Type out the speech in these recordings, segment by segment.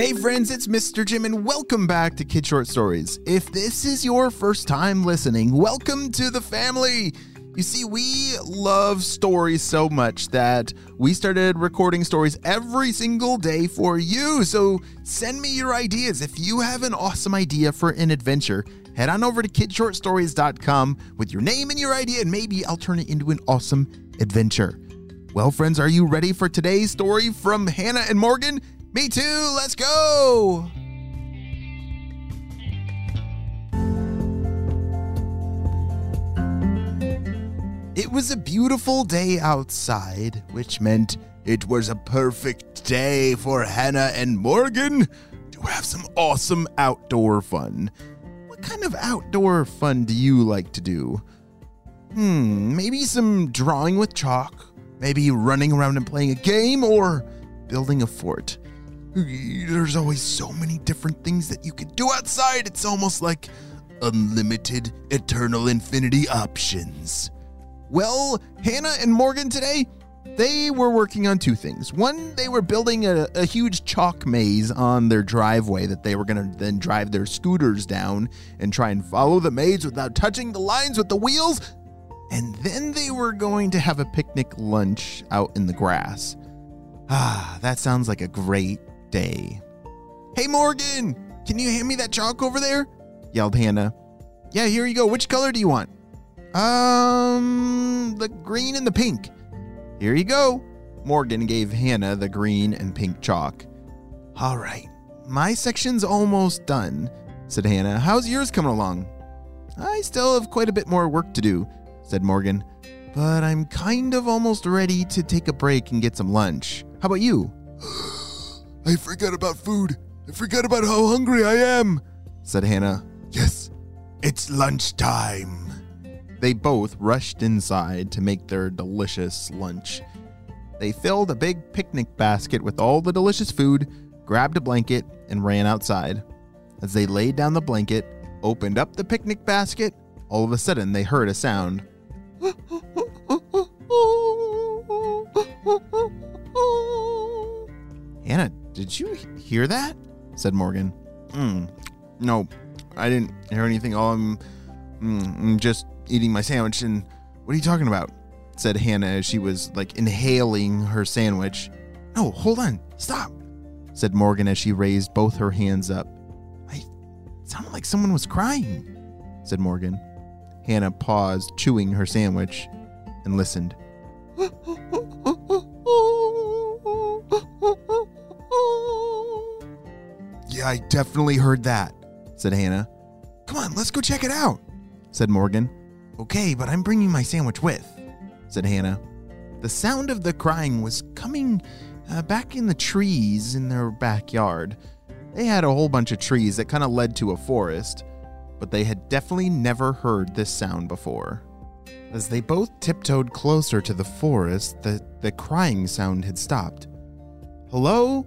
Hey friends, it's Mr. Jim and welcome back to Kid Short Stories. If this is your first time listening, welcome to the family. You see, we love stories so much that we started recording stories every single day for you. So send me your ideas. If you have an awesome idea for an adventure, head on over to kidshortstories.com with your name and your idea, and maybe I'll turn it into an awesome adventure. Well, friends, are you ready for today's story from Hannah and Morgan? Me too. Let's go. It was a beautiful day outside, which meant it was a perfect day for Hannah and Morgan to have some awesome outdoor fun. What kind of outdoor fun do you like to do? Maybe some drawing with chalk, maybe running around and playing a game, or building a fort. There's always so many different things that you can do outside. It's almost like unlimited, eternal infinity options. Well, Hannah and Morgan today, they were working on two things. One, they were building a huge chalk maze on their driveway that they were going to then drive their scooters down and try and follow the maze without touching the lines with the wheels. And then they were going to have a picnic lunch out in the grass. Ah, that sounds like a great day. "Hey, Morgan, can you hand me that chalk over there?" yelled Hannah. "Yeah, here you go. Which color do you want?" The green and the pink." "Here you go." Morgan gave Hannah the green and pink chalk. "All right, my section's almost done," said Hannah. "How's yours coming along?" "I still have quite a bit more work to do," said Morgan, "but I'm kind of almost ready to take a break and get some lunch. How about you?" "I forgot about food. I forgot about how hungry I am," said Hannah. "Yes, it's lunchtime." They both rushed inside to make their delicious lunch. They filled a big picnic basket with all the delicious food, grabbed a blanket, and ran outside. As they laid down the blanket, opened up the picnic basket, all of a sudden they heard a sound. "Hannah, did you hear that?" said Morgan. "No, I didn't hear anything. I'm just eating my sandwich." "And what are you talking about?" said Hannah as she was inhaling her sandwich. "No, hold on, stop," said Morgan as she raised both her hands up. "It sounded like someone was crying," said Morgan. Hannah paused, chewing her sandwich, and listened. "Yeah, I definitely heard that," said Hannah. "Come on, let's go check it out," said Morgan. "Okay, but I'm bringing my sandwich with," said Hannah. The sound of the crying was coming back in the trees in their backyard. They had a whole bunch of trees that kind of led to a forest, but they had definitely never heard this sound before. As they both tiptoed closer to the forest, the crying sound had stopped. "Hello?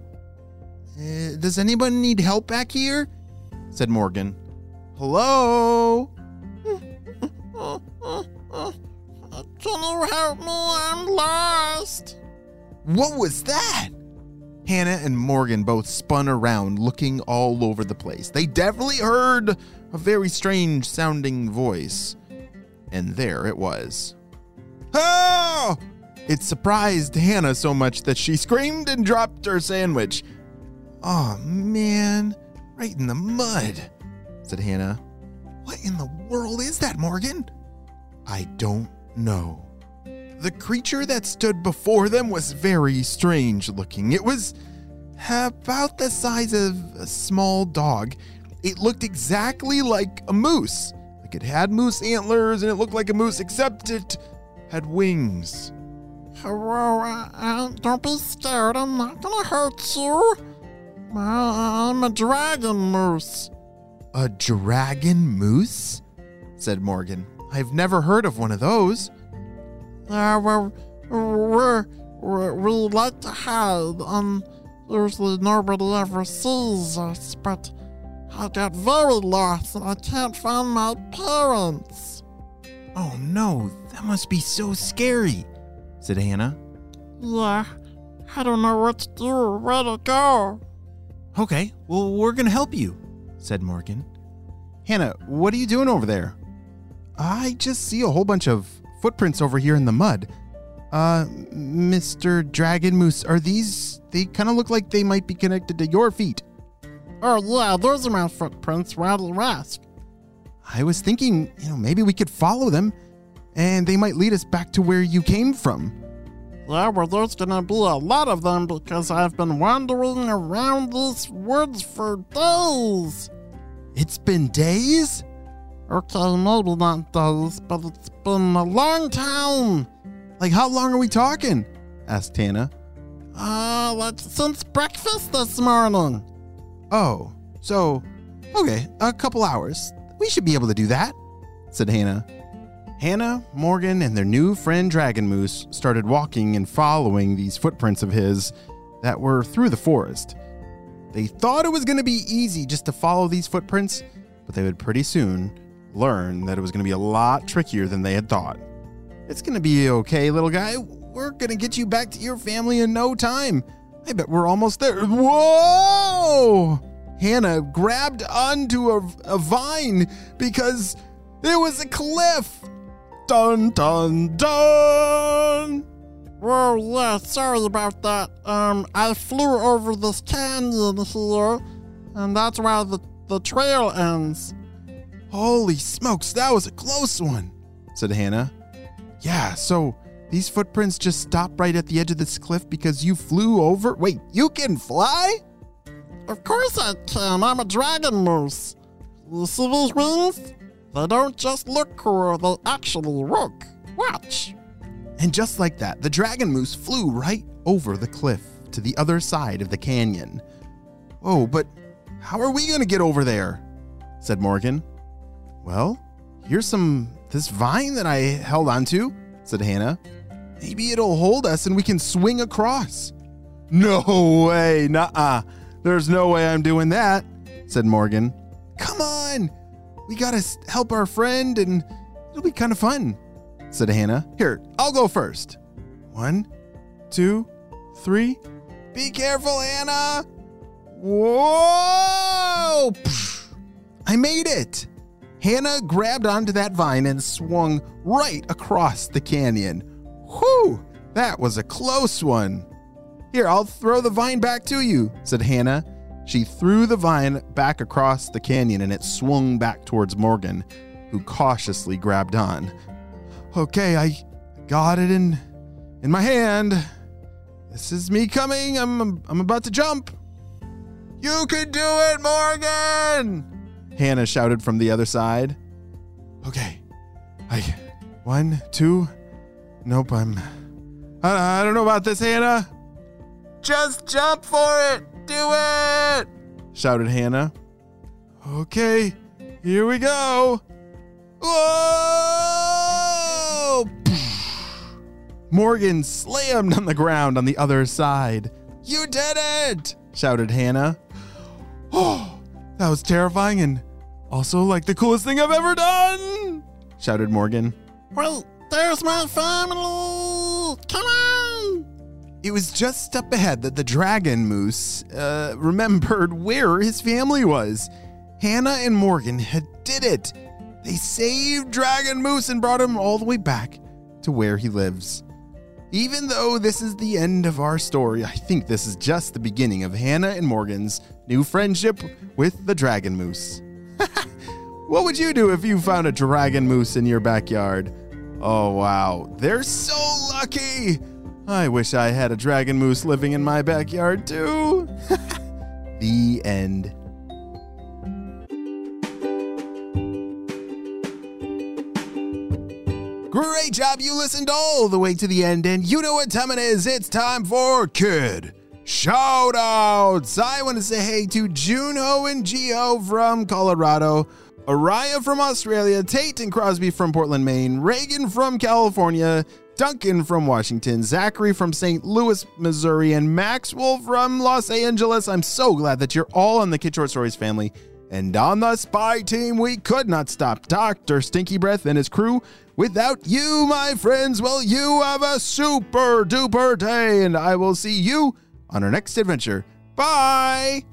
Does anyone need help back here?" said Morgan. "Hello? Can you help me? I'm lost." "What was that?" Hannah and Morgan both spun around, looking all over the place. They definitely heard a very strange sounding voice. And there it was. "Oh!" It surprised Hannah so much that she screamed and dropped her sandwich. "Oh man, right in the mud," said Hannah. "What in the world is that, Morgan?" "I don't know." The creature that stood before them was very strange looking. It was about the size of a small dog. It looked exactly like a moose. It had moose antlers and it looked like a moose, except it had wings. "Hello, don't be scared. I'm not gonna hurt you. I'm a dragon moose." "A dragon moose?" said Morgan. "I've never heard of one of those." We like to hide, and usually nobody ever sees us, but I got very lost and I can't find my parents." "Oh no, that must be so scary," said Hannah. "Yeah, I don't know what to do or where to go." Okay, well, we're going to help you, said Morgan. Hannah, what are you doing over there? I just see a whole bunch of footprints over here in the mud. Mr. Dragon Moose, are these... They kind of look like they might be connected to your feet. Oh, yeah, those are my footprints, rattle rasp. I was thinking, maybe we could follow them, and they might lead us back to where you came from. Yeah, well, there's gonna be a lot of them because I've been wandering around these woods for days. It's been days? Okay, maybe not days, but it's been a long time. Like, how long are we talking? Asked Hannah. Like since breakfast this morning. Oh, so, okay, a couple hours. We should be able to do that, said Hannah. Hannah, Morgan, and their new friend Dragon Moose started walking and following these footprints of his that were through the forest. They thought it was going to be easy just to follow these footprints, but they would pretty soon learn that it was going to be a lot trickier than they had thought. It's going to be okay, little guy. We're going to get you back to your family in no time. I bet we're almost there. Whoa! Hannah grabbed onto a vine because there was a cliff. Dun, dun, dun. Oh, yeah, sorry about that. I flew over this canyon here, and that's why the trail ends. Holy smokes, that was a close one, said Hannah. Yeah, so these footprints just stopped right at the edge of this cliff because you flew over? Wait, you can fly? Of course I can. I'm a dragon moose. You see these wings? They don't just look cool, they actually work. Watch. And just like that, the dragon moose flew right over the cliff to the other side of the canyon. Oh, but how are we going to get over there? Said Morgan. Well, here's this vine that I held onto, said Hannah. Maybe it'll hold us and we can swing across. No way, nuh-uh. There's no way I'm doing that, said Morgan. Come on, we gotta help our friend and it'll be kind of fun, said Hannah. Here, I'll go first. 1, 2, 3. Be careful, Hannah. Whoa! I made it. Hannah grabbed onto that vine and swung right across the canyon. Whew, that was a close one. Here, I'll throw the vine back to you, said Hannah. She threw the vine back across the canyon and it swung back towards Morgan, who cautiously grabbed on. Okay, I got it in my hand. This is me coming. I'm about to jump. You can do it, Morgan! Hannah shouted from the other side. Okay. 1, 2. Nope, I don't know about this, Hannah. Just jump for it. Do it, shouted Hannah. Okay, here we go. Whoa! Morgan slammed on the ground on the other side. You did it, shouted Hannah. Oh! That was terrifying and also like the coolest thing I've ever done, shouted Morgan. Well, there's my family. Come on. It was just up ahead that the dragon moose remembered where his family was. Hannah and Morgan had did it. They saved Dragon Moose and brought him all the way back to where he lives. Even though this is the end of our story, I think this is just the beginning of Hannah and Morgan's new friendship with the dragon moose. What would you do if you found a dragon moose in your backyard? Oh, wow. They're so lucky. I wish I had a dragon moose living in my backyard, too. The end. Great job, you listened all the way to the end, and you know what time it is. It's time for Kid Shout Outs. I want to say hey to Junho and Geo from Colorado, Araya from Australia, Tate and Crosby from Portland, Maine, Reagan from California, Duncan from Washington, Zachary from St. Louis, Missouri, and Maxwell from Los Angeles. I'm so glad that you're all on the Kid Short Stories family. And on the spy team, we could not stop Dr. Stinky Breath and his crew. Without you, my friends, well, you have a super duper day, and I will see you on our next adventure. Bye!